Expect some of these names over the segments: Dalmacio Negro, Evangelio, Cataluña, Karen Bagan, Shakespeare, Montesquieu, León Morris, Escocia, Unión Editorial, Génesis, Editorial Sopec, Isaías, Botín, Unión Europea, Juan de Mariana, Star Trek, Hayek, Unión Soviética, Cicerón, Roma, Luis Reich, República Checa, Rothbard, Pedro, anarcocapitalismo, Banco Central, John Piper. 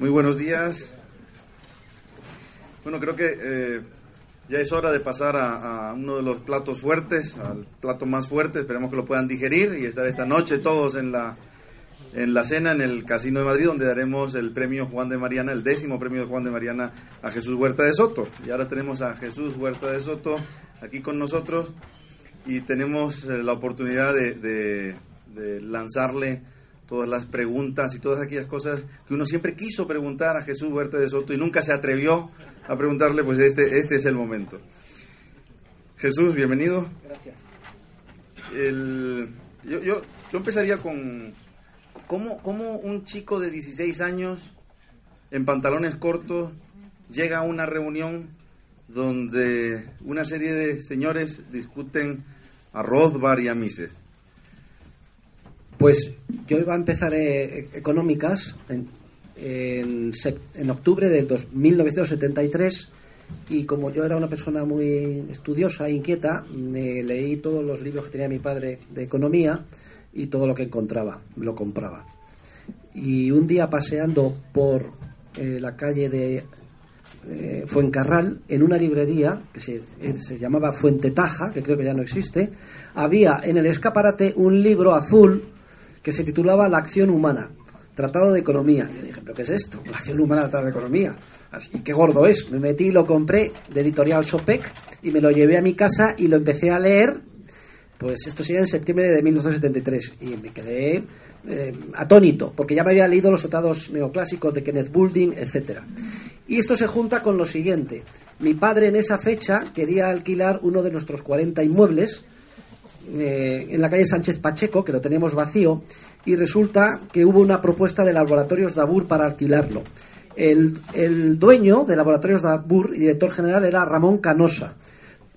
Muy buenos días. Bueno, creo que ya es hora de pasar a uno de los platos fuertes, al plato más fuerte. Esperemos que lo puedan digerir y estar esta noche todos en la cena en el Casino de Madrid, donde daremos el premio Juan de Mariana, el 10º premio Juan de Mariana a Jesús Huerta de Soto. Y ahora tenemos a Jesús Huerta de Soto aquí con nosotros y tenemos la oportunidad de lanzarle todas las preguntas y todas aquellas cosas que uno siempre quiso preguntar a Jesús Huerta de Soto y nunca se atrevió a preguntarle, pues este es el momento. Jesús, bienvenido. Gracias. Yo empezaría con cómo un chico de 16 años, en pantalones cortos, llega a una reunión donde una serie de señores discuten a Rothbard y a Mises. Pues yo iba a empezar económicas en octubre de 1973 y como yo era una persona muy estudiosa e inquieta, me leí todos los libros que tenía mi padre de economía y todo lo que encontraba, lo compraba. Y un día paseando por la calle de Fuencarral, en una librería que se llamaba Fuente Taja, que creo que ya no existe, había en el escaparate un libro azul que se titulaba La acción humana, tratado de economía. Y yo dije, ¿pero qué es esto? La acción humana, tratado de economía. Así, qué gordo es. Me metí y lo compré de editorial Sopec y me lo llevé a mi casa y lo empecé a leer. Pues esto sería en septiembre de 1973 y me quedé atónito, porque ya me había leído los tratados neoclásicos de Kenneth Boulding, etcétera. Y esto se junta con lo siguiente. Mi padre en esa fecha quería alquilar uno de nuestros 40 inmuebles en la calle Sánchez Pacheco, que lo teníamos vacío, y resulta que hubo una propuesta de laboratorios Dabur para alquilarlo. El dueño de laboratorios Dabur y director general era Ramón Canosa,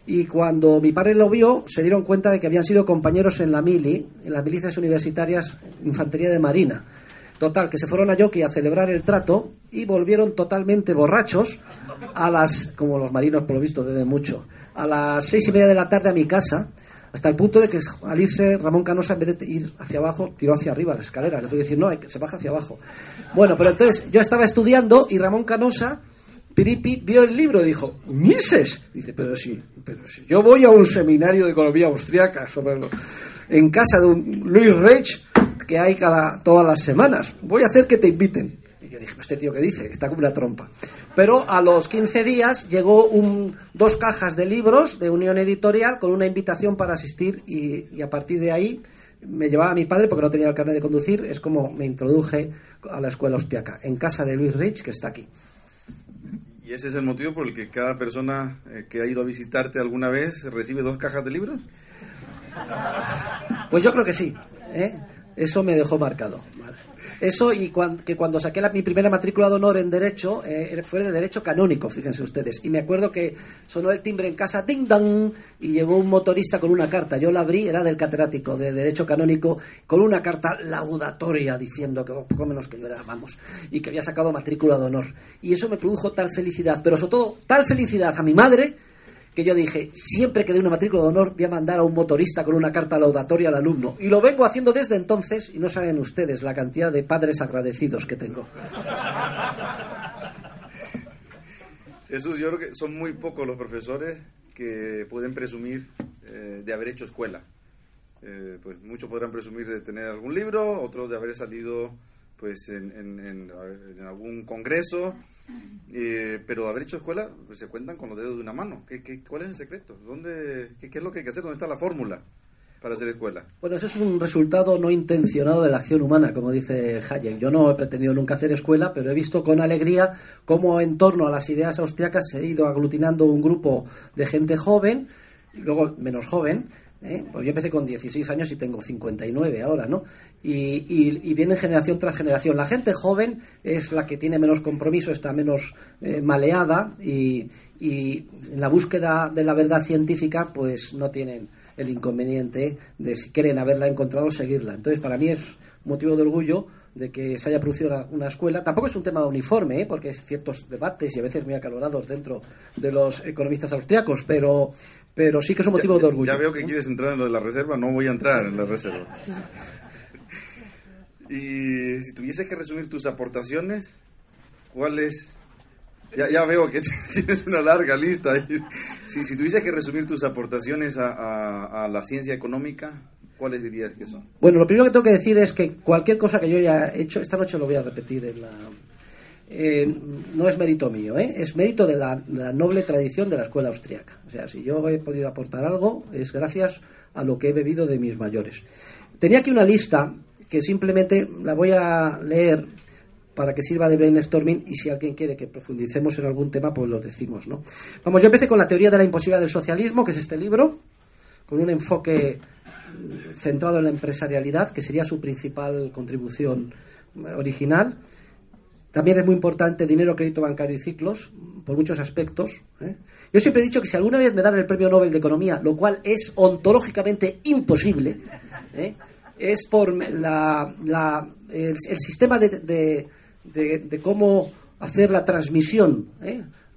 y cuando mi padre lo vio se dieron cuenta de que habían sido compañeros en la mili, en las milicias universitarias, infantería de marina. Total, que se fueron a Yoki a celebrar el trato y volvieron totalmente borrachos como los marinos por lo visto beben mucho, a las 6:30 de la tarde a mi casa, hasta el punto de que al irse Ramón Canosa, en vez de ir hacia abajo, tiró hacia arriba la escalera. Le tuve que decir, no, se baja hacia abajo. Bueno, pero entonces yo estaba estudiando y Ramón Canosa, piripi, vio el libro y dijo, ¿Mises? Dice, pero sí, yo voy a un seminario de economía austríaca en casa de un Luis Reich que hay todas las semanas. Voy a hacer que te inviten. Y yo dije, ¿este tío qué dice? Está como una trompa. Pero a los 15 días llegó dos cajas de libros de Unión Editorial con una invitación para asistir y a partir de ahí me llevaba a mi padre porque no tenía el carnet de conducir. Es como me introduje a la escuela austriaca, en casa de Luis Reich, que está aquí. ¿Y ese es el motivo por el que cada persona que ha ido a visitarte alguna vez recibe 2 cajas de libros? Pues yo creo que sí, ¿eh? Eso me dejó marcado. Vale. Eso y que cuando saqué mi primera matrícula de honor en Derecho, fue de Derecho Canónico, fíjense ustedes. Y me acuerdo que sonó el timbre en casa, ding dong, y llegó un motorista con una carta. Yo la abrí, era del catedrático de Derecho Canónico, con una carta laudatoria diciendo que poco menos que yo era, vamos, y que había sacado matrícula de honor. Y eso me produjo tal felicidad, pero sobre todo tal felicidad a mi madre, que yo dije, siempre que dé una matrícula de honor voy a mandar a un motorista con una carta laudatoria al alumno. Y lo vengo haciendo desde entonces, y no saben ustedes la cantidad de padres agradecidos que tengo. Jesús, yo creo que son muy pocos los profesores que pueden presumir de haber hecho escuela. Pues muchos podrán presumir de tener algún libro, otros de haber salido pues en algún congreso. Pero haber hecho escuela, pues se cuentan con los dedos de una mano. ¿Cuál es el secreto? ¿Qué es lo que hay que hacer? ¿Dónde está la fórmula para hacer escuela? Bueno, eso es un resultado no intencionado de la acción humana, como dice Hayek. Yo no he pretendido nunca hacer escuela, pero he visto con alegría cómo en torno a las ideas austriacas se ha ido aglutinando un grupo de gente joven, y luego menos joven. Pues yo empecé con 16 años y tengo 59 ahora, ¿no? Y viene generación tras generación. La gente joven es la que tiene menos compromiso, está menos maleada y en la búsqueda de la verdad científica pues no tienen el inconveniente de, si quieren haberla encontrado, seguirla. Entonces para mí es motivo de orgullo de que se haya producido una escuela. Tampoco es un tema uniforme, porque hay ciertos debates y a veces muy acalorados dentro de los economistas austriacos, pero sí que es un motivo de orgullo. Ya veo que quieres entrar en lo de la reserva. No voy a entrar en la reserva. Y si tuvieses que resumir tus aportaciones ¿Cuáles? Ya veo que tienes una larga lista. Si tuviese que resumir tus aportaciones a la ciencia económica, ¿cuáles dirías que son? Bueno, lo primero que tengo que decir es que cualquier cosa que yo haya hecho, esta noche lo voy a repetir en la... no es mérito mío, es mérito de la noble tradición de la escuela austriaca. O sea, si yo he podido aportar algo, es gracias a lo que he bebido de mis mayores. Tenía aquí una lista que simplemente la voy a leer para que sirva de brainstorming, y si alguien quiere que profundicemos en algún tema, pues lo decimos, ¿no? Vamos, yo empecé con la teoría de la imposibilidad del socialismo, que es este libro, con un enfoque centrado en la empresarialidad, que sería su principal contribución original. También es muy importante dinero, crédito bancario y ciclos, por muchos aspectos, ¿eh? Yo siempre he dicho que si alguna vez me dan el premio Nobel de Economía, lo cual es ontológicamente imposible, es por el sistema de cómo hacer la transmisión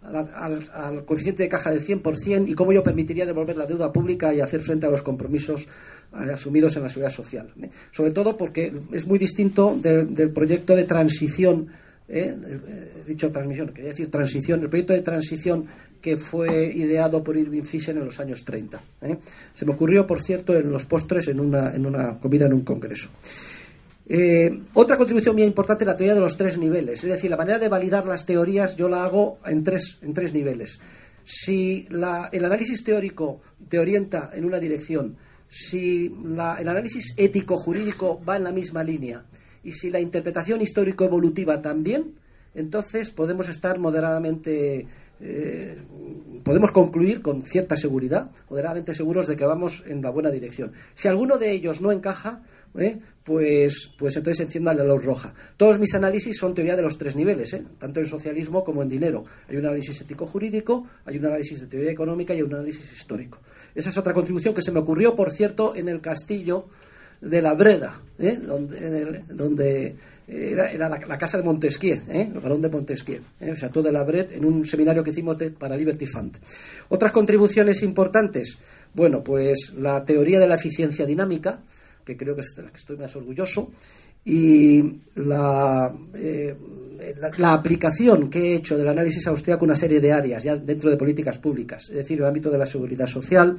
al coeficiente de caja del 100% y cómo yo permitiría devolver la deuda pública y hacer frente a los compromisos asumidos en la seguridad social, ¿eh? Sobre todo porque es muy distinto del proyecto de transición, el proyecto de transición que fue ideado por Irving Fisher en los años 30, ¿eh? Se me ocurrió, por cierto, en los postres en una comida en un congreso. Otra contribución muy importante es la teoría de los tres niveles, es decir, la manera de validar las teorías yo la hago en tres niveles. Si el análisis teórico te orienta en una dirección, si el análisis ético-jurídico va en la misma línea, y si la interpretación histórico-evolutiva también, entonces podemos estar moderadamente, podemos concluir con cierta seguridad, moderadamente seguros de que vamos en la buena dirección. Si alguno de ellos no encaja, pues entonces encienda la luz roja. Todos mis análisis son teoría de los tres niveles, tanto en socialismo como en dinero. Hay un análisis ético-jurídico, hay un análisis de teoría económica y hay un análisis histórico. Esa es otra contribución que se me ocurrió, por cierto, en el castillo de la Breda, donde era la casa de Montesquieu, el barón de Montesquieu, o sea, todo de la Breda, en un seminario que hicimos para Liberty Fund. Otras contribuciones importantes, bueno, pues la teoría de la eficiencia dinámica, que creo que es de la que estoy más orgulloso, y la aplicación que he hecho del análisis austríaco a una serie de áreas, ya dentro de políticas públicas, es decir, en el ámbito de la seguridad social,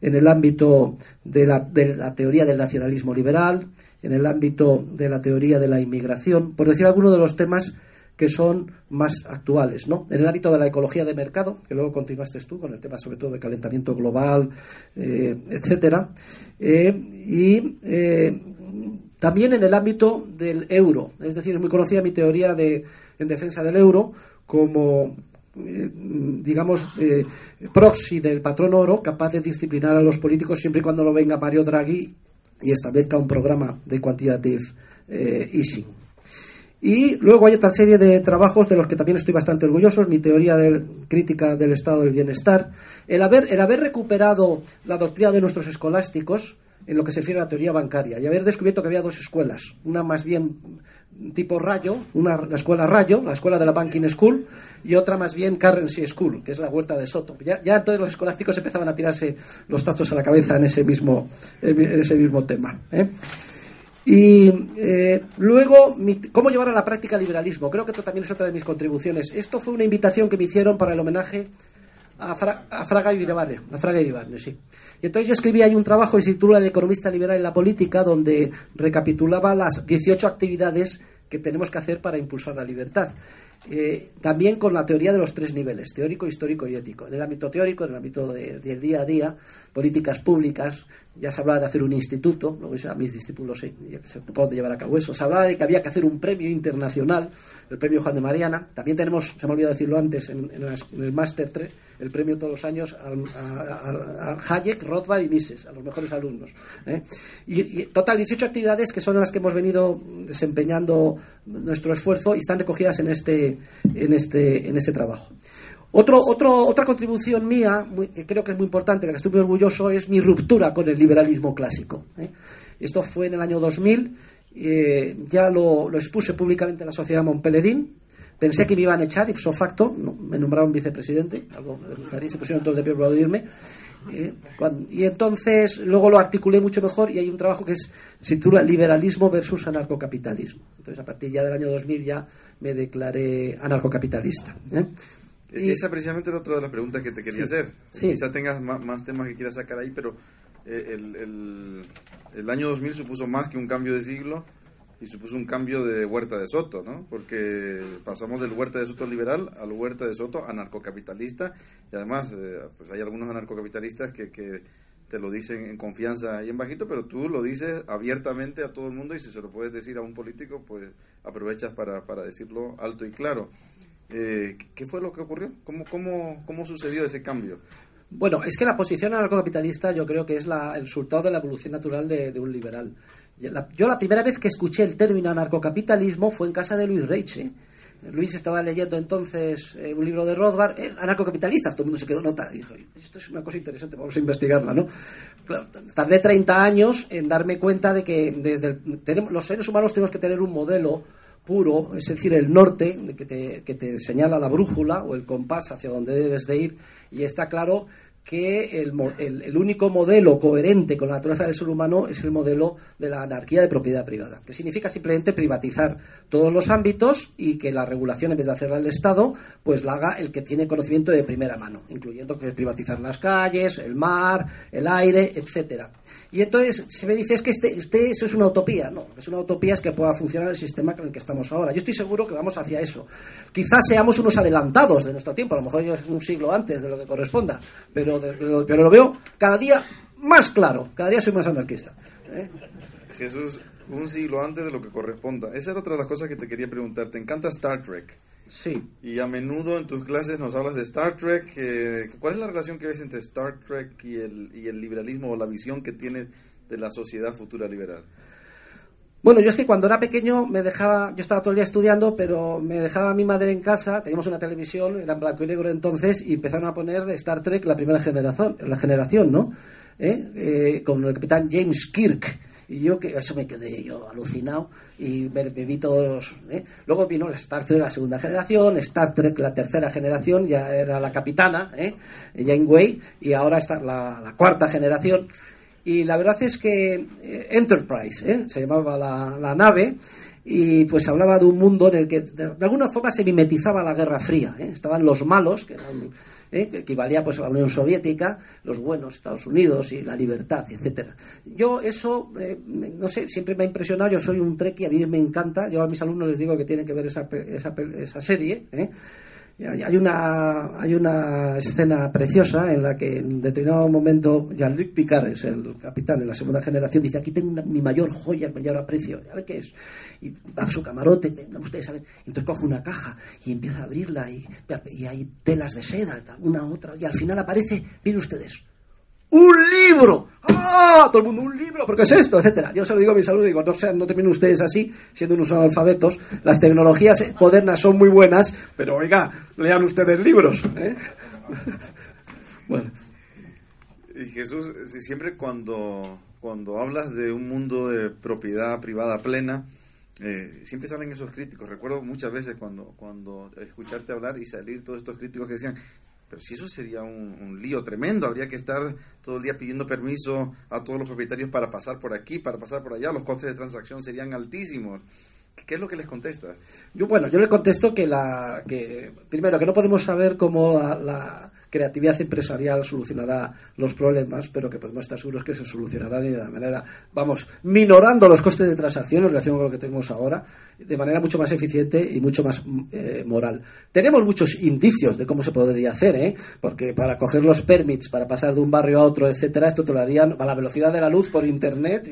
en el ámbito de la teoría del nacionalismo liberal, en el ámbito de la teoría de la inmigración, por decir algunos de los temas que son más actuales, ¿no? En el ámbito de la ecología de mercado, que luego continuaste tú con el tema sobre todo de calentamiento global, etcétera, y también en el ámbito del euro, es decir, es muy conocida mi teoría en defensa del euro como proxy del patrón oro, capaz de disciplinar a los políticos siempre y cuando no venga Mario Draghi y establezca un programa de quantitative easing. Y luego hay otra serie de trabajos de los que también estoy bastante orgulloso, mi teoría crítica del estado del bienestar, el haber recuperado la doctrina de nuestros escolásticos en lo que se refiere a la teoría bancaria, y haber descubierto que había dos escuelas, una más bien tipo Rayo, la escuela Rayo, la escuela de la Banking School, y otra más bien Currency School, que es la Huerta de Soto. Ya todos los escolásticos empezaban a tirarse los tazos a la cabeza en ese mismo tema, ¿eh? Y luego, ¿cómo llevar a la práctica el liberalismo? Creo que esto también es otra de mis contribuciones. Esto fue una invitación que me hicieron para el homenaje a Fraga y Rivarne, sí. Y entonces yo escribí ahí un trabajo que se titula El economista liberal en la política, donde recapitulaba las 18 actividades que tenemos que hacer para impulsar la libertad. También con la teoría de los tres niveles, teórico, histórico y ético. En el ámbito teórico, en el ámbito del día a día, políticas públicas, ya se hablaba de hacer un instituto, lo que a mis discípulos se ocuparon de llevar a cabo eso. Se hablaba de que había que hacer un premio internacional, el premio Juan de Mariana. También tenemos, se me olvidó decirlo antes, en el Máster 3, el premio todos los años a Hayek, Rothbard y Mises, a los mejores alumnos, ¿eh? Y total, 18 actividades que son las que hemos venido desempeñando nuestro esfuerzo y están recogidas en este trabajo. Otra contribución mía, que creo que es muy importante, la que estoy muy orgulloso, es mi ruptura con el liberalismo clásico, ¿eh? Esto fue en el año 2000, ya lo expuse públicamente en la Sociedad Mont Pelerin. Pensé que me iban a echar, ipso facto, no, me nombraron vicepresidente, algo me gustaría, se pusieron todos de pie para oírme. Y entonces luego lo articulé mucho mejor y hay un trabajo que se titula Liberalismo versus anarcocapitalismo. Entonces, a partir ya del año 2000 ya me declaré anarcocapitalista. Y esa precisamente era otra de las preguntas que te quería hacer. Sí. Quizás tengas más temas que quieras sacar ahí, pero el año 2000 supuso más que un cambio de siglo y supuso un cambio de Huerta de Soto, ¿no? Porque pasamos del Huerta de Soto liberal al Huerta de Soto anarcocapitalista, y además pues hay algunos anarcocapitalistas que te lo dicen en confianza y en bajito, pero tú lo dices abiertamente a todo el mundo, y si se lo puedes decir a un político, pues aprovechas para decirlo alto y claro. ¿Qué fue lo que ocurrió? ¿Cómo sucedió ese cambio? Bueno, es que la posición anarcocapitalista yo creo que es el resultado de la evolución natural de un liberal. Yo la primera vez que escuché el término anarcocapitalismo fue en casa de Luis Reich, ¿eh? Luis estaba leyendo entonces un libro de Rothbard, anarcocapitalistas, todo el mundo se quedó nota. Dijo, esto es una cosa interesante, vamos a investigarla, ¿no? Claro, tardé 30 años en darme cuenta de que los seres humanos tenemos que tener un modelo puro, es decir, el norte que te señala la brújula o el compás hacia donde debes de ir, y está claro que el único modelo coherente con la naturaleza del ser humano es el modelo de la anarquía de propiedad privada, que significa simplemente privatizar todos los ámbitos y que la regulación, en vez de hacerla el Estado, pues la haga el que tiene conocimiento de primera mano, incluyendo que privatizar las calles, el mar, el aire, etcétera. Y entonces se me dice, es que eso es una utopía. No, es una utopía es que pueda funcionar el sistema con el que estamos ahora. Yo estoy seguro que vamos hacia eso. Quizás seamos unos adelantados de nuestro tiempo, a lo mejor yo un siglo antes de lo que corresponda, pero lo veo cada día más claro, cada día soy más anarquista. Jesús, un siglo antes de lo que corresponda. Esa era otra de las cosas que te quería preguntar. ¿Te encanta Star Trek? Sí. Y a menudo en tus clases nos hablas de Star Trek. ¿Cuál es la relación que ves entre Star Trek y el liberalismo, o la visión que tienes de la sociedad futura liberal? Bueno, yo es que cuando era pequeño yo estaba todo el día estudiando, pero me dejaba mi madre en casa, teníamos una televisión, era en blanco y negro entonces, y empezaron a poner Star Trek, la primera generación, ¿no? Con el capitán James Kirk. Y yo eso me quedé yo alucinado y me vi todos. Luego vino la Star Trek la segunda generación, Star Trek la tercera generación, ya era la capitana, Janeway, y ahora está la cuarta generación. Y la verdad es que Enterprise, se llamaba la nave, y pues hablaba de un mundo en el que de alguna forma se mimetizaba la Guerra Fría, Estaban los malos, que eran, que equivalía pues a la Unión Soviética, los buenos, Estados Unidos, y la libertad, etcétera. Yo eso, no sé, siempre me ha impresionado. Yo soy un trekkie, a mí me encanta. Yo a mis alumnos les digo que tienen que ver esa serie, Hay una escena preciosa en la que en determinado momento Jean-Luc Picard, es el capitán en la segunda generación, dice, aquí tengo mi mayor joya, el mayor aprecio, a ver qué es. Y va a su camarote, ustedes saben, entonces coge una caja y empieza a abrirla, y hay telas de seda, una otra, y al final aparece, miren ustedes, ¡un libro! ¡Ah! Todo el mundo, un libro, ¿por qué es esto? Etcétera. Yo se lo digo a mis alumnos, digo, no terminen ustedes así, siendo unos analfabetos. Las tecnologías modernas son muy buenas, pero oiga, lean ustedes libros, Bueno. Y Jesús, siempre cuando hablas de un mundo de propiedad privada plena, siempre salen esos críticos. Recuerdo muchas veces cuando escucharte hablar y salir todos estos críticos que decían, pero si eso sería un lío tremendo, habría que estar todo el día pidiendo permiso a todos los propietarios para pasar por aquí, para pasar por allá, los costes de transacción serían altísimos. ¿Qué es lo que les contestas? Yo les contesto que primero, que no podemos saber cómo la creatividad empresarial solucionará los problemas, pero que podemos estar seguros que se solucionarán, y de la manera, minorando los costes de transacción en relación con lo que tenemos ahora, de manera mucho más eficiente y mucho más moral. Tenemos muchos indicios de cómo se podría hacer, porque para coger los permits, para pasar de un barrio a otro, etcétera, esto te lo harían a la velocidad de la luz por internet,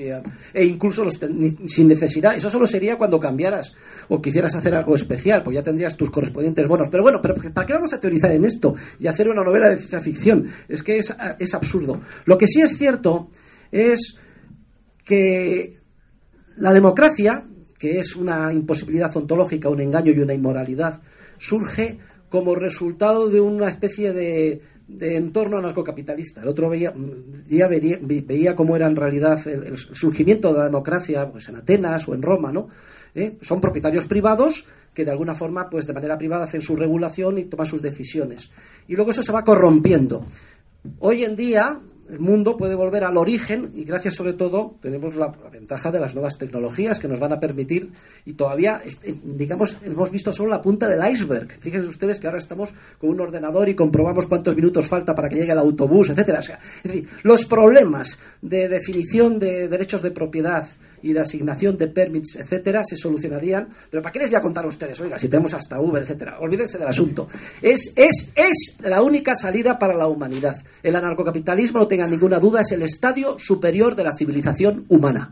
e incluso sin necesidad. Eso solo sería cuando cambiaras o quisieras hacer algo especial, pues ya tendrías tus correspondientes bonos. Pero bueno, ¿para qué vamos a teorizar en esto y hacer una novela de ciencia ficción? Es que es absurdo. Lo que sí es cierto es que la democracia, que es una imposibilidad ontológica, un engaño y una inmoralidad, surge como resultado de una especie de entorno anarcocapitalista. El otro día veía cómo era en realidad el surgimiento de la democracia, pues en Atenas o en Roma, ¿no? Son propietarios privados que de alguna forma, pues de manera privada, hacen su regulación y toman sus decisiones. Y luego eso se va corrompiendo. Hoy en día el mundo puede volver al origen, y gracias sobre todo tenemos la ventaja de las nuevas tecnologías que nos van a permitir, y todavía, digamos, hemos visto solo la punta del iceberg. Fíjense ustedes que ahora estamos con un ordenador y comprobamos cuántos minutos falta para que llegue el autobús, etcétera. O sea, es decir, los problemas de definición de derechos de propiedad y de asignación de permits, etcétera, se solucionarían. Pero ¿para qué les voy a contar a ustedes? Oiga, si tenemos hasta Uber, etcétera. Olvídense del asunto. Es la única salida para la humanidad. El anarcocapitalismo, no tengan ninguna duda, es el estadio superior de la civilización humana.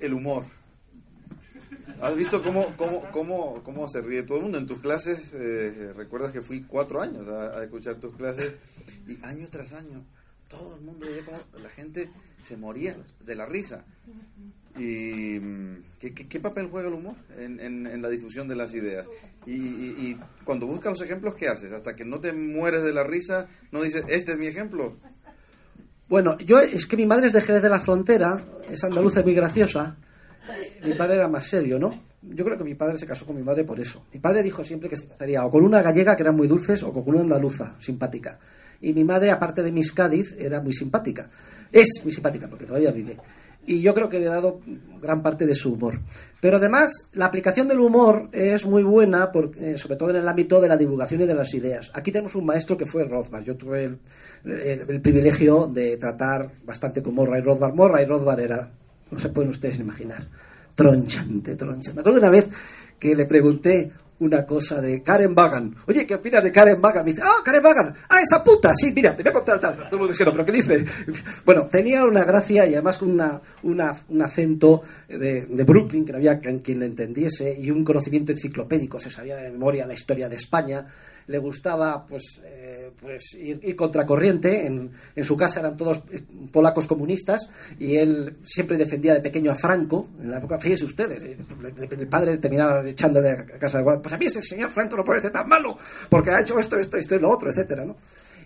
El humor. ¿Has visto cómo se ríe todo el mundo? En tus clases, recuerdas que fui 4 años a escuchar tus clases, y año tras año, todo el mundo veía como la gente se moría de la risa. ¿Y qué papel juega el humor en la difusión de las ideas? Y cuando buscas los ejemplos, ¿qué haces? Hasta que no te mueres de la risa, no dices, este es mi ejemplo. Bueno, es que mi madre es de Jerez de la Frontera, es andaluza, muy graciosa. Mi padre era más serio, ¿no? Yo creo que mi padre se casó con mi madre por eso. Mi padre dijo siempre que se casaría o con una gallega, que eran muy dulces, o con una andaluza, simpática. Y mi madre, aparte de Miss Cádiz, era muy simpática. Es muy simpática, porque todavía vive. Y yo creo que le he dado gran parte de su humor. Pero además, la aplicación del humor es muy buena, porque, sobre todo en el ámbito de la divulgación y de las ideas. Aquí tenemos un maestro que fue Rothbard. Yo tuve el privilegio de tratar bastante con Murray Rothbard. Murray Rothbard era, no se pueden ustedes imaginar, tronchante. Me acuerdo una vez que le pregunté una cosa de Karen Bagan. Oye, ¿qué opinas de Karen Bagan? Me dice, Karen Bagan, esa puta, sí, mira, te voy a contar tal. Todo el mundo diciendo, ¿pero qué dice? Bueno, tenía una gracia y además con un acento de Brooklyn, que no había quien le entendiese, y un conocimiento enciclopédico, se sabía de memoria la historia de España. Le gustaba pues ir contracorriente. En su casa eran todos polacos comunistas, y él siempre defendía de pequeño a Franco. En la época, fíjense ustedes, el padre terminaba echándole a casa de guardia. Pues a mí ese señor Franco no parece tan malo, porque ha hecho esto y lo otro, etcétera, ¿no?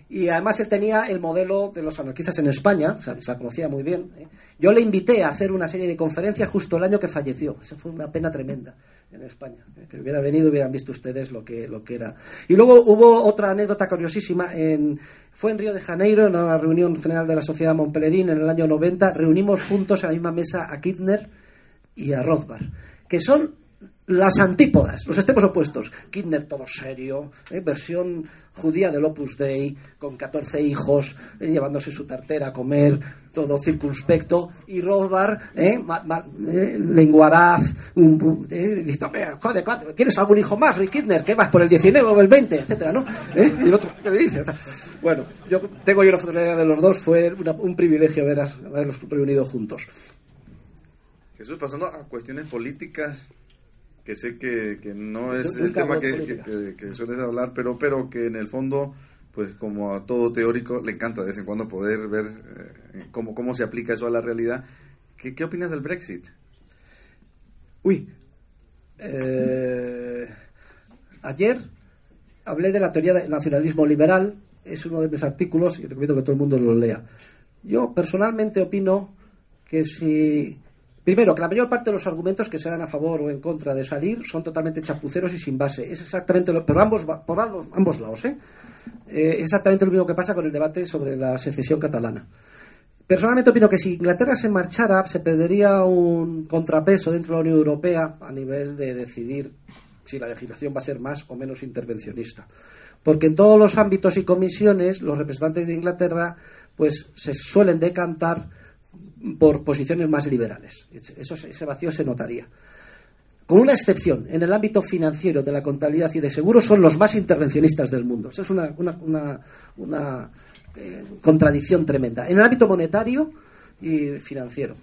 Y además él tenía el modelo de los anarquistas en España, o sea, se la conocía muy bien, ¿eh? Yo le invité a hacer una serie de conferencias justo el año que falleció. Esa fue una pena tremenda en España, ¿eh? Que hubiera venido y hubieran visto ustedes lo que era. Y luego hubo otra anécdota curiosísima. Fue en Río de Janeiro, en una reunión general de la Sociedad Mont Pelerin en el año 90, reunimos juntos en la misma mesa a Kittner y a Rothbard, que son las antípodas, los extremos opuestos. Kittner todo serio, versión judía del Opus Dei, con 14 hijos, llevándose su tartera a comer, todo circunspecto. Y Rothbard, lenguaraz, dice, joder, ¿tienes algún hijo más, Rick Kittner? ¿Qué vas por el 19 o el 20? Etcétera, ¿no? Y el otro, ¿qué me dice? Bueno, tengo yo una fotografía de los dos, fue un privilegio verlos reunidos juntos. Jesús, pasando a cuestiones políticas, que sé que no es el tema que sueles hablar, pero que en el fondo, pues como a todo teórico, le encanta de vez en cuando poder ver cómo se aplica eso a la realidad. ¿Qué opinas del Brexit? Ayer hablé de la teoría del nacionalismo liberal, es uno de mis artículos y recomiendo que todo el mundo lo lea. Yo personalmente opino que primero, que la mayor parte de los argumentos que se dan a favor o en contra de salir son totalmente chapuceros y sin base. Es exactamente lo, pero por ambos lados, exactamente lo mismo que pasa con el debate sobre la secesión catalana. Personalmente opino que si Inglaterra se marchara, se perdería un contrapeso dentro de la Unión Europea a nivel de decidir si la legislación va a ser más o menos intervencionista. Porque en todos los ámbitos y comisiones, los representantes de Inglaterra pues se suelen decantar por posiciones más liberales. Ese vacío se notaría. Con una excepción, en el ámbito financiero, de la contabilidad y de seguros, son los más intervencionistas del mundo. Eso es una contradicción tremenda. En el ámbito monetario y financiero,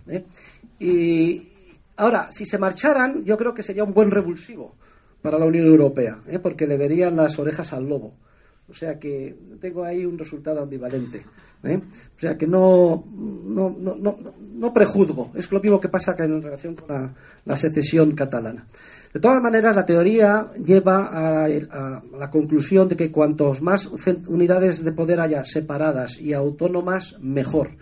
Y ahora, si se marcharan, yo creo que sería un buen revulsivo para la Unión Europea, porque le verían las orejas al lobo. O sea que tengo ahí un resultado ambivalente, O sea que no prejuzgo. Es lo mismo que pasa que en relación con la secesión catalana. De todas maneras, la teoría lleva a la conclusión de que cuantos más unidades de poder haya separadas y autónomas, mejor.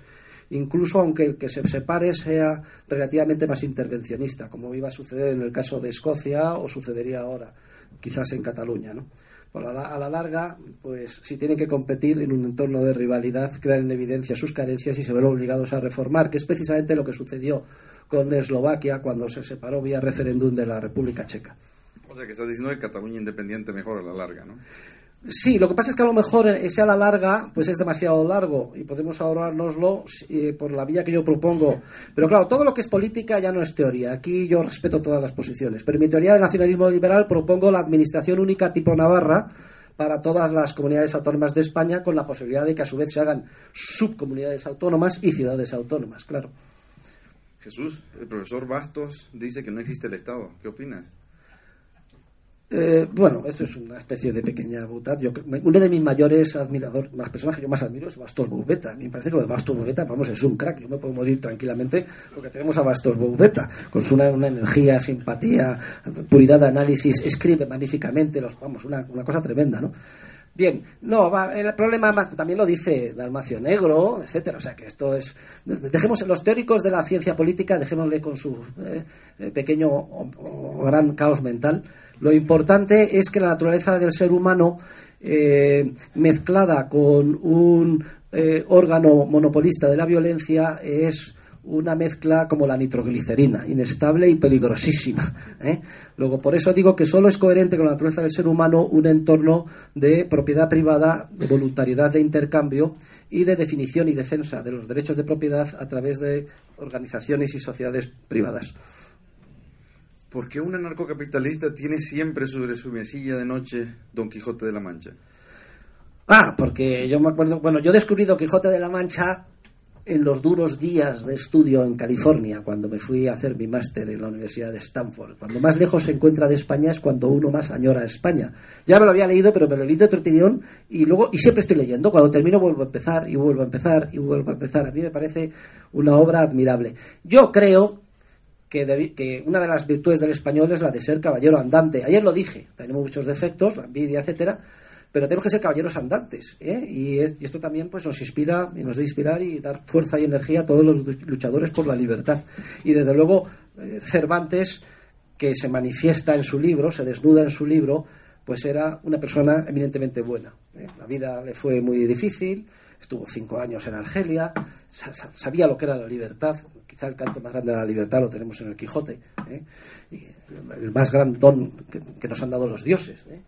incluso aunque el que se separe sea relativamente más intervencionista, como iba a suceder en el caso de Escocia o sucedería ahora, quizás en Cataluña, ¿no? A la larga, pues si tienen que competir en un entorno de rivalidad, quedan en evidencia sus carencias y se ven obligados a reformar, que es precisamente lo que sucedió con Eslovaquia cuando se separó vía referéndum de la República Checa. O sea, que estás diciendo que Cataluña independiente mejor a la larga, ¿no? Sí, lo que pasa es que a lo mejor ese a la larga pues es demasiado largo y podemos ahorrárnoslo por la vía que yo propongo. Pero claro, todo lo que es política ya no es teoría. Aquí yo respeto todas las posiciones. Pero en mi teoría del nacionalismo liberal propongo la administración única tipo Navarra para todas las comunidades autónomas de España, con la posibilidad de que a su vez se hagan subcomunidades autónomas y ciudades autónomas, claro. Jesús, el profesor Bastos dice que no existe el Estado. ¿Qué opinas? Bueno, esto es una especie de pequeña butad. Uno de mis mayores admiradores, las personas que yo más admiro, es Bastos Boubetta. A mí me parece que lo de Bastos Boubetta, vamos, es un crack. Yo me puedo morir tranquilamente porque tenemos a Bastos Boubetta con su una energía, simpatía, puridad de análisis. Escribe magníficamente, vamos, una cosa tremenda, ¿no? Bien, no, el problema también lo dice Dalmacio Negro, etcétera. O sea, que esto es... Dejemos los teóricos de la ciencia política, dejémosle con su pequeño o gran caos mental. Lo importante es que la naturaleza del ser humano, mezclada con un órgano monopolista de la violencia, es una mezcla como la nitroglicerina, inestable y peligrosísima, ¿eh? Luego, por eso digo que solo es coherente con la naturaleza del ser humano un entorno de propiedad privada, de voluntariedad de intercambio y de definición y defensa de los derechos de propiedad a través de organizaciones y sociedades privadas. ¿Por qué un anarcocapitalista tiene siempre sobre su mesilla de noche Don Quijote de la Mancha? Ah, porque yo me acuerdo... Bueno, yo descubrí Don Quijote de la Mancha en los duros días de estudio en California, cuando me fui a hacer mi máster en la Universidad de Stanford. Cuando más lejos se encuentra de España es cuando uno más añora a España. Ya me lo había leído, pero me lo leí de otro tirón, y siempre estoy leyendo. Cuando termino vuelvo a empezar, y vuelvo a empezar, y vuelvo a empezar. A mí me parece una obra admirable. Yo creo que una de las virtudes del español es la de ser caballero andante. Ayer lo dije, tenemos muchos defectos, la envidia, etcétera, pero tenemos que ser caballeros andantes, ¿eh? Y esto también pues nos inspira y nos debe inspirar y dar fuerza y energía a todos los luchadores por la libertad. Y desde luego Cervantes, que se manifiesta en su libro, se desnuda en su libro, pues era una persona eminentemente buena, ¿eh? La vida le fue muy difícil, estuvo 5 años en Argelia, sabía lo que era la libertad. Quizá el canto más grande de la libertad lo tenemos en el Quijote, ¿eh? Y el más gran don que nos han dado los dioses, ¿eh?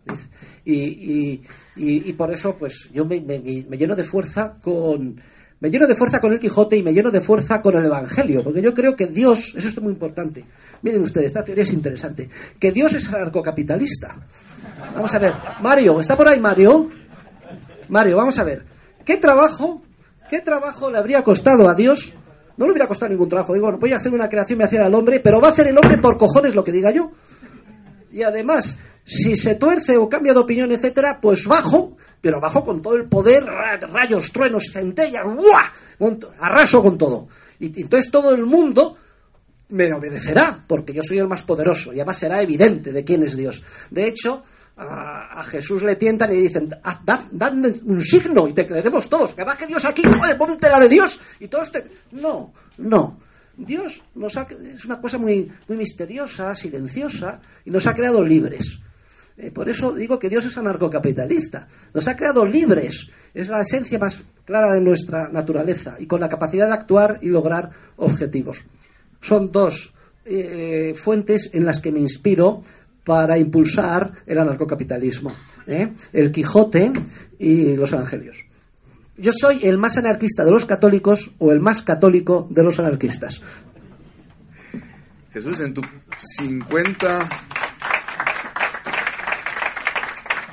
Y por eso pues yo me lleno de fuerza con el Quijote, y me lleno de fuerza con el Evangelio, porque yo creo que Dios, eso es muy importante. Miren ustedes, esta teoría es interesante, que Dios es anarcocapitalista. Vamos a ver, Mario, ¿está por ahí Mario? Mario, vamos a ver, ¿qué trabajo le habría costado a Dios? No le hubiera costado ningún trabajo. Digo, bueno, voy a hacer una creación, me voy a hacer al hombre, pero va a hacer el hombre por cojones lo que diga yo. Y además, si se tuerce o cambia de opinión, etcétera, pues bajo, pero bajo con todo el poder, rayos, truenos, centellas, ¡buah! Arraso con todo. Y entonces todo el mundo me obedecerá, porque yo soy el más poderoso, y además será evidente de quién es Dios. De hecho, a Jesús le tientan y dicen, dadme un signo y te creeremos todos, que baje Dios aquí, joder, pon un tela de Dios y todos te... No, Dios nos ha... es una cosa muy, muy misteriosa, silenciosa, y nos ha creado libres. Por eso digo que Dios es anarcocapitalista. Nos ha creado libres, es la esencia más clara de nuestra naturaleza, y con la capacidad de actuar y lograr objetivos. Son dos fuentes en las que me inspiro para impulsar el anarcocapitalismo, ¿eh? El Quijote y los Evangelios. Yo soy el más anarquista de los católicos o el más católico de los anarquistas. Jesús, en tu 50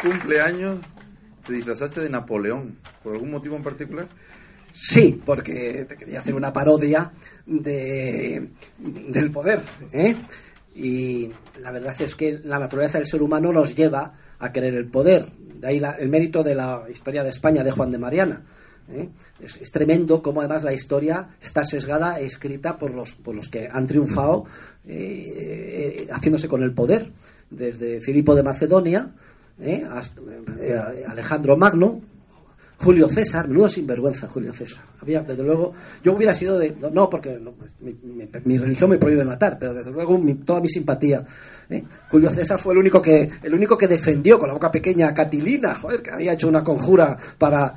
cumpleaños te disfrazaste de Napoleón, ¿por algún motivo en particular? Sí, porque te quería hacer una parodia del poder, ¿eh? Y la verdad es que la naturaleza del ser humano nos lleva a querer el poder. De ahí el mérito de la historia de España de Juan de Mariana, ¿eh? Es tremendo cómo además la historia está sesgada, escrita por los que han triunfado haciéndose con el poder. Desde Filipo de Macedonia, hasta Alejandro Magno, Julio César, menudo sinvergüenza Julio César. Había, desde luego, yo hubiera sido de... No, porque no, mi religión me prohíbe matar, pero desde luego toda mi simpatía. Julio César fue el único que defendió con la boca pequeña a Catilina, joder, que había hecho una conjura para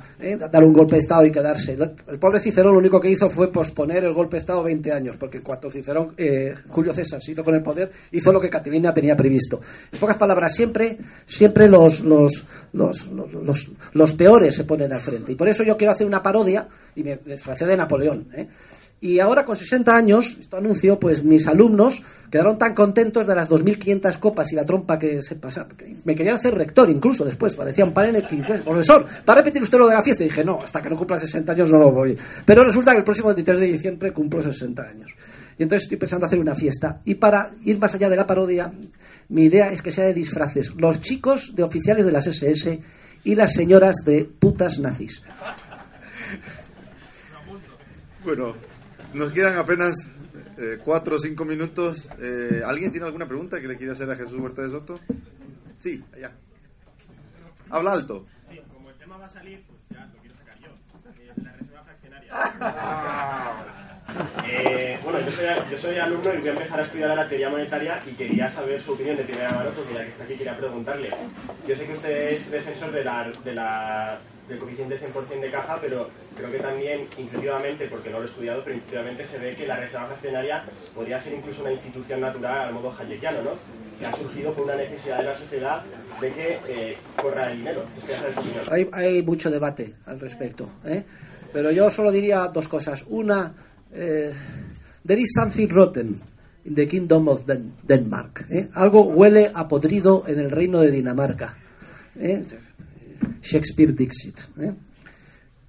dar un golpe de Estado y quedarse. El pobre Cicerón lo único que hizo fue posponer el golpe de Estado 20 años, porque en cuanto Cicerón, Julio César se hizo con el poder, hizo lo que Catilina tenía previsto. En pocas palabras, siempre los peores se ponen al frente. Y por eso yo quiero hacer una parodia y me disfracé de Napoleón. Y ahora, con 60 años, esto anuncio, pues mis alumnos quedaron tan contentos de las 2.500 copas y la trompa que se pasaba. Me querían hacer rector, incluso después. Parecían pan en el quinqués. Profesor, ¿va a repetir usted lo de la fiesta? Y dije, no, hasta que no cumpla 60 años no lo voy. Pero resulta que el próximo 23 de diciembre cumplo 60 años. Y entonces estoy pensando hacer una fiesta. Y para ir más allá de la parodia, mi idea es que sea de disfraces. Los chicos de oficiales de las SS y las señoras de putas nazis. Bueno... Nos quedan apenas 4 o 5 minutos. ¿Alguien tiene alguna pregunta que le quiere hacer a Jesús Huerta de Soto? Sí, allá. Habla alto. Sí, como el tema va a salir, pues ya lo quiero sacar yo. La reserva fraccionaria. Bueno, yo soy alumno y voy a empezar a estudiar ahora teoría monetaria y quería saber su opinión de primera mano, porque ya que está aquí quería preguntarle. Yo sé que usted es defensor del coeficiente 100% de caja, pero creo que también, intuitivamente, porque no lo he estudiado, pero intuitivamente se ve que la reserva fraccionaria podría ser incluso una institución natural al modo hayekiano, ¿no? Que ha surgido por una necesidad de la sociedad de que corra el dinero. Hay mucho debate al respecto, pero yo solo diría 2 cosas. Una, there is something rotten in the kingdom of Denmark. Algo huele a podrido en el reino de Dinamarca. Shakespeare Dixit.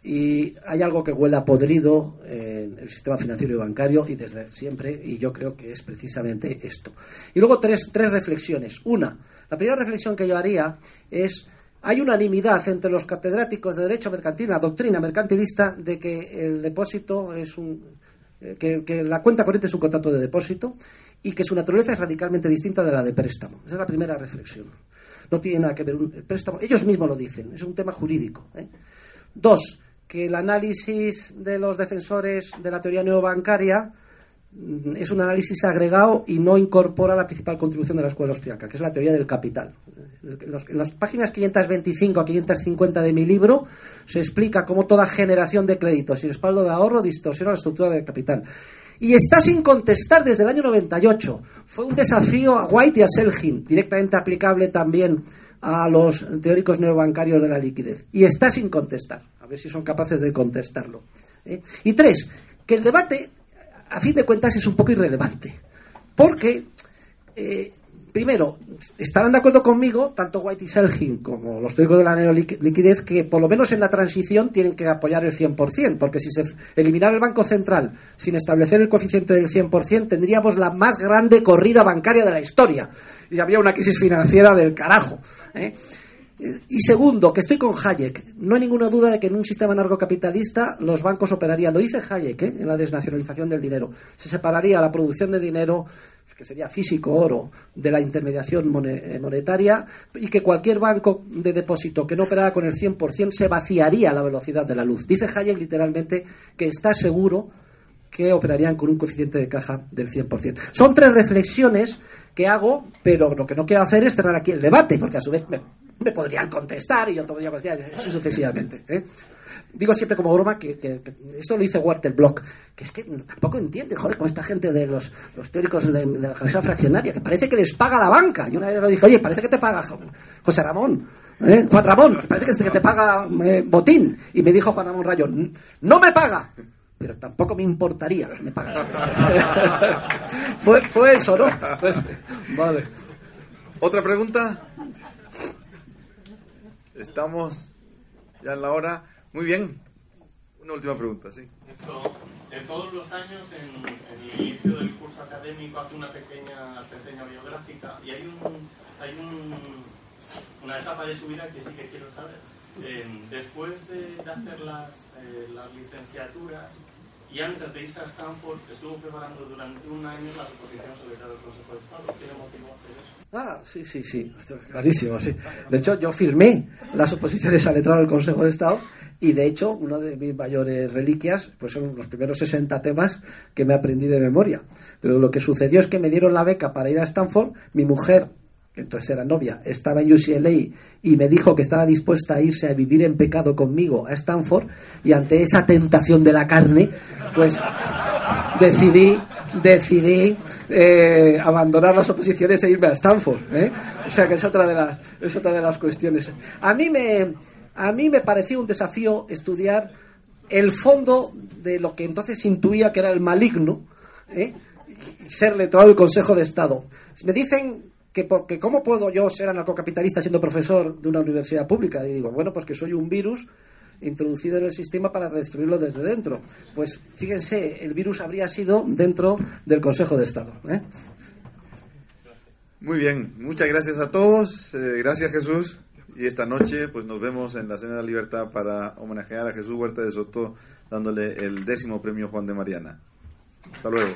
Y hay algo que huele a podrido en el sistema financiero y bancario, y desde siempre, y yo creo que es precisamente esto. Y luego tres reflexiones. Una, la primera reflexión que yo haría es: hay unanimidad entre los catedráticos de Derecho Mercantil, la doctrina mercantilista, de que el depósito es que la cuenta corriente es un contrato de depósito y que su naturaleza es radicalmente distinta de la de préstamo. Esa es la primera reflexión. No tiene nada que ver el préstamo. Ellos mismos lo dicen. Es un tema jurídico. 2, que el análisis de los defensores de la teoría neobancaria es un análisis agregado y no incorpora la principal contribución de la escuela austriaca, que es la teoría del capital. En las páginas 525 a 550 de mi libro se explica cómo toda generación de créditos y respaldo de ahorro distorsiona la estructura del capital. Y está sin contestar desde el año 98. Fue un desafío a White y a Selgin, directamente aplicable también a los teóricos neobancarios de la liquidez. Y está sin contestar. A ver si son capaces de contestarlo. Y 3, que el debate, a fin de cuentas, es un poco irrelevante. Porque, primero, estarán de acuerdo conmigo, tanto White y Selgin como los teóricos de la neoliquidez, que por lo menos en la transición tienen que apoyar el 100%, porque si se eliminara el Banco Central sin establecer el coeficiente del 100%, tendríamos la más grande corrida bancaria de la historia y habría una crisis financiera del carajo. Y segundo, que estoy con Hayek. No hay ninguna duda de que en un sistema anarcocapitalista los bancos operarían, lo dice Hayek, en la desnacionalización del dinero. Se separaría la producción de dinero, que sería físico, oro, de la intermediación monetaria, y que cualquier banco de depósito que no operara con el 100% se vaciaría a la velocidad de la luz. Dice Hayek literalmente que está seguro que operarían con un coeficiente de caja del 100%. Son 3 reflexiones que hago, pero lo que no quiero hacer es cerrar aquí el debate, porque a su vez me podrían contestar y yo podría contestar sucesivamente. Digo siempre como broma que esto lo dice Walter Block, que es que tampoco entiende, joder, con esta gente de los teóricos de la reserva fraccionaria, que parece que les paga la banca. Y una vez lo dije, oye, parece que te paga José Ramón, Juan Ramón, que parece que te paga Botín. Y me dijo Juan Ramón Rayo, no me paga, pero tampoco me importaría que me pagase. fue eso, ¿no? Pues, vale. ¿Otra pregunta? Estamos ya en la hora. Muy bien. Una última pregunta, sí. Todos los años, en el inicio del curso académico, hace una pequeña reseña biográfica y hay una etapa de su vida que sí que quiero saber. Después de hacer las licenciaturas y antes de irse a Stanford, estuvo preparando durante un año las oposiciones sobre el Consejo de Estado. ¿Qué le motivó a hacer eso? Ah, sí, esto es clarísimo, sí. De hecho, yo firmé las oposiciones al letrado del Consejo de Estado Y de hecho, una de mis mayores reliquias, pues son los primeros 60 temas que me aprendí de memoria. Pero lo que sucedió es que me dieron la beca para ir a Stanford, mi mujer, que entonces era novia, estaba en UCLA y me dijo que estaba dispuesta a irse a vivir en pecado conmigo a Stanford, y ante esa tentación de la carne, pues decidí abandonar las oposiciones e irme a Stanford, ¿eh? O sea que es otra de las cuestiones. A mí me pareció un desafío estudiar el fondo de lo que entonces intuía que era el maligno, ¿eh? Y ser letrado del Consejo de Estado. Me dicen que porque ¿cómo puedo yo ser anarcocapitalista siendo profesor de una universidad pública? Y digo, bueno, pues que soy un virus introducido en el sistema para destruirlo desde dentro. Pues fíjense, el virus habría sido dentro del Consejo de Estado, ¿eh? Muy bien, muchas gracias a todos, gracias Jesús, y esta noche pues nos vemos en la Cena de la Libertad para homenajear a Jesús Huerta de Soto dándole el 10º premio Juan de Mariana. Hasta luego.